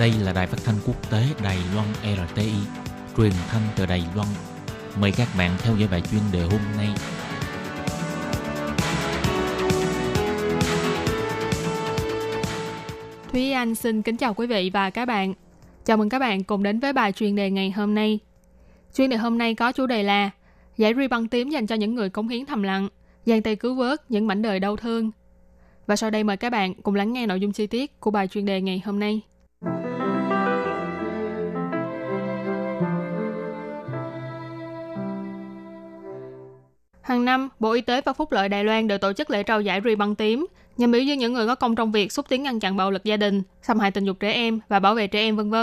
Đây là Đài Phát Thanh Quốc tế Đài Loan RTI, truyền thanh từ Đài Loan. Mời các bạn theo dõi bài chuyên đề hôm nay. Thúy Anh xin kính chào quý vị và các bạn. Chào mừng các bạn cùng đến với bài chuyên đề ngày hôm nay. Chuyên đề hôm nay có chủ đề là giải ri băng tím dành cho những người cống hiến thầm lặng, giang tay cứu vớt những mảnh đời đau thương. Và sau đây mời các bạn cùng lắng nghe nội dung chi tiết của bài chuyên đề ngày hôm nay. Hàng năm, Bộ Y tế và Phúc lợi Đài Loan đều tổ chức lễ trao giải ri băng tím nhằm biểu dương những người có công trong việc xúc tiến ngăn chặn bạo lực gia đình, xâm hại tình dục trẻ em và bảo vệ trẻ em v.v.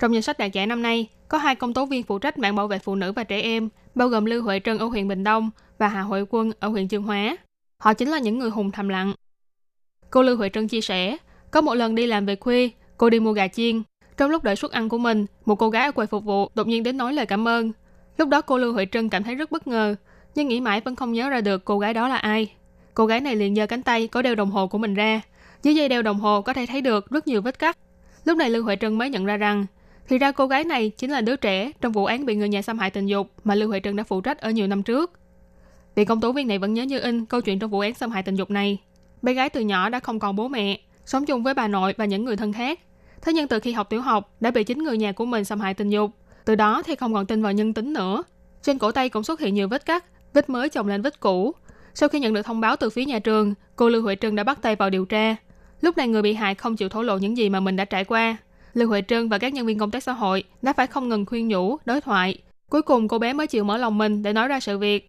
Trong danh sách đạt giải năm nay, có hai công tố viên phụ trách mạng bảo vệ phụ nữ và trẻ em, bao gồm Lưu Huệ Trân ở huyện Bình Đông và Hà Hội Quân ở huyện Chương Hóa. Họ chính là những người hùng thầm lặng. Cô Lưu Huệ Trân chia sẻ, có một lần đi làm về khuya, cô đi mua gà chiên. Trong lúc đợi suất ăn của mình, một cô gái ở quầy phục vụ đột nhiên đến nói lời cảm ơn. Lúc đó cô Lưu Huệ Trân cảm thấy rất bất ngờ, nhưng nghĩ mãi vẫn không nhớ ra được cô gái đó là ai. Cô gái này liền giơ cánh tay có đeo đồng hồ của mình ra. Dưới dây đeo đồng hồ có thể thấy được rất nhiều vết cắt. Lúc này Lưu Huệ Trân mới nhận ra rằng, thì ra cô gái này chính là đứa trẻ trong vụ án bị người nhà xâm hại tình dục mà Lưu Huệ Trân đã phụ trách ở nhiều năm trước. Vị công tố viên này vẫn nhớ như in câu chuyện trong vụ án xâm hại tình dục này. Bé gái từ nhỏ đã không còn bố mẹ, sống chung với bà nội và những người thân khác. Thế nhưng từ khi học tiểu học đã bị chính người nhà của mình xâm hại tình dục. Từ đó thì không còn tin vào nhân tính nữa. Trên cổ tay cũng xuất hiện nhiều vết cắt, vết mới chồng lên vết cũ. Sau khi nhận được thông báo từ phía nhà trường, cô Lưu Huệ Trân đã bắt tay vào điều tra. Lúc này người bị hại không chịu thổ lộ những gì mà mình đã trải qua. Lưu Huệ Trân và các nhân viên công tác xã hội đã phải không ngừng khuyên nhủ, đối thoại. Cuối cùng cô bé mới chịu mở lòng mình để nói ra sự việc.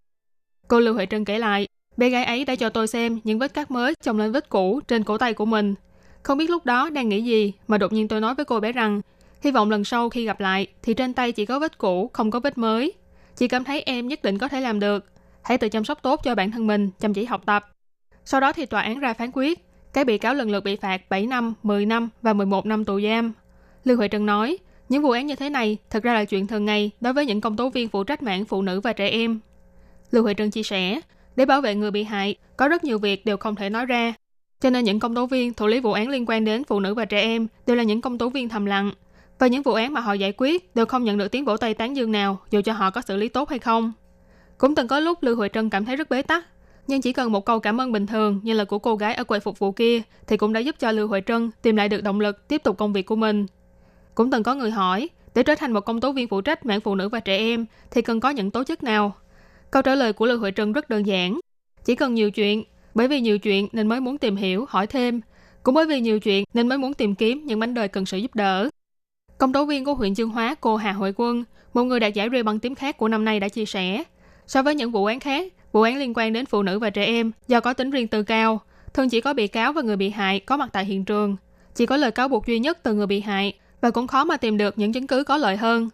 Cô Lưu Huệ Trân kể lại, bé gái ấy đã cho tôi xem những vết cắt mới chồng lên vết cũ trên cổ tay của mình. Không biết lúc đó đang nghĩ gì mà đột nhiên tôi nói với cô bé rằng, hy vọng lần sau khi gặp lại thì trên tay chỉ có vết cũ, không có vết mới. Chị cảm thấy em nhất định có thể làm được. Hãy tự chăm sóc tốt cho bản thân mình, chăm chỉ học tập. Sau đó thì tòa án ra phán quyết. Các bị cáo lần lượt bị phạt 7 năm, 10 năm và 11 năm tù giam. Lưu Huệ Trân nói, những vụ án như thế này thực ra là chuyện thường ngày đối với những công tố viên phụ trách mạng phụ nữ và trẻ em. Lưu Huệ Trân chia sẻ, để bảo vệ người bị hại, có rất nhiều việc đều không thể nói ra. Cho nên những công tố viên thụ lý vụ án liên quan đến phụ nữ và trẻ em đều là những công tố viên thầm lặng. Và những vụ án mà họ giải quyết đều không nhận được tiếng vỗ tay tán dương nào, dù cho họ có xử lý tốt hay không. Cũng từng có lúc Lưu Huệ Trân cảm thấy rất bế tắc, nhưng chỉ cần một câu cảm ơn bình thường như là của cô gái ở quầy phục vụ kia thì cũng đã giúp cho Lưu Huệ Trân tìm lại được động lực tiếp tục công việc của mình. Cũng từng có người hỏi, để trở thành một công tố viên phụ trách mạng phụ nữ và trẻ em thì cần có những tố chất nào? Câu trả lời của Lưu Huệ Trân rất đơn giản, chỉ cần nhiều chuyện, bởi vì nhiều chuyện nên mới muốn tìm hiểu, hỏi thêm, cũng bởi vì nhiều chuyện nên mới muốn tìm kiếm những mảnh đời cần sự giúp đỡ. Công tố viên của huyện Chương Hóa cô Hà Hội Quân, một người đạt giải ri băng tím khác của năm nay đã chia sẻ, so với những vụ án khác, vụ án liên quan đến phụ nữ và trẻ em do có tính riêng tư cao, thường chỉ có bị cáo và người bị hại có mặt tại hiện trường, chỉ có lời cáo buộc duy nhất từ người bị hại và cũng khó mà tìm được những chứng cứ có lợi hơn.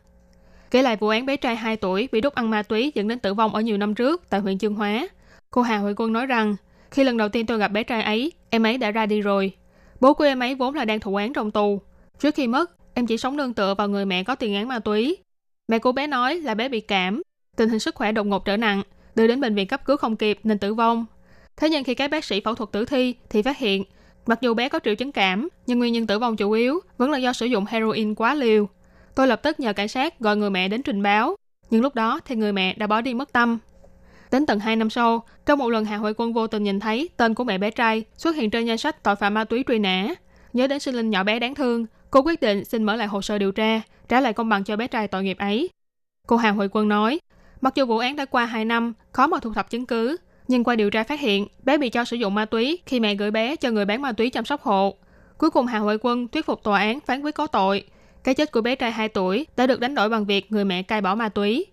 Kể lại vụ án bé trai 2 tuổi bị đút ăn ma túy dẫn đến tử vong ở nhiều năm trước tại huyện Chương Hóa, cô Hà Huệ Quân nói rằng, khi lần đầu tiên tôi gặp bé trai ấy, em ấy đã ra đi rồi. Bố của em ấy vốn là đang thụ án trong tù. Trước khi mất, em chỉ sống nương tựa vào người mẹ có tiền án ma túy. Mẹ của bé nói là bé bị cảm, tình hình sức khỏe đột ngột trở nặng, đưa đến bệnh viện cấp cứu không kịp nên tử vong. Thế nhưng khi các bác sĩ phẫu thuật tử thi thì phát hiện, mặc dù bé có triệu chứng cảm, nhưng nguyên nhân tử vong chủ yếu vẫn là do sử dụng heroin quá liều. Tôi lập tức nhờ cảnh sát gọi người mẹ đến trình báo, nhưng lúc đó thì người mẹ đã bỏ đi mất tâm. Đến tận 2 năm sau, trong một lần Hà Huệ Quân vô tình nhìn thấy tên của mẹ bé trai xuất hiện trên danh sách tội phạm ma túy truy nã. Nhớ đến sinh linh nhỏ bé đáng thương, cô quyết định xin mở lại hồ sơ điều tra, trả lại công bằng cho bé trai tội nghiệp ấy. Cô Hà Huệ Quân nói, mặc dù vụ án đã qua 2 năm, khó mà thu thập chứng cứ, nhưng qua điều tra phát hiện bé bị cho sử dụng ma túy khi mẹ gửi bé cho người bán ma túy chăm sóc hộ. Cuối cùng Hà Huệ Quân thuyết phục tòa án phán quyết có tội. Cái chết của bé trai 2 tuổi đã được đánh đổi bằng việc người mẹ cai bỏ ma túy.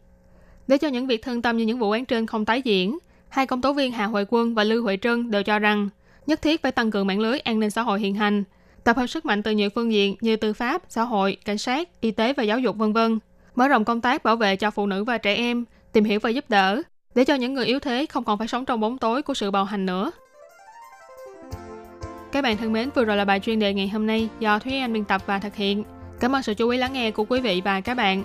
Để cho những việc thương tâm như những vụ án trên không tái diễn, hai công tố viên Hà Huệ Quân và Lưu Huệ Trân đều cho rằng nhất thiết phải tăng cường mạng lưới an ninh xã hội hiện hành, tập hợp sức mạnh từ nhiều phương diện như tư pháp, xã hội, cảnh sát, y tế và giáo dục v.v. Mở rộng công tác bảo vệ cho phụ nữ và trẻ em, tìm hiểu và giúp đỡ, để cho những người yếu thế không còn phải sống trong bóng tối của sự bạo hành nữa. Các bạn thân mến, vừa rồi là bài chuyên đề ngày hôm nay do Thúy Anh biên tập và thực hiện. Cảm ơn sự chú ý lắng nghe của quý vị và các bạn.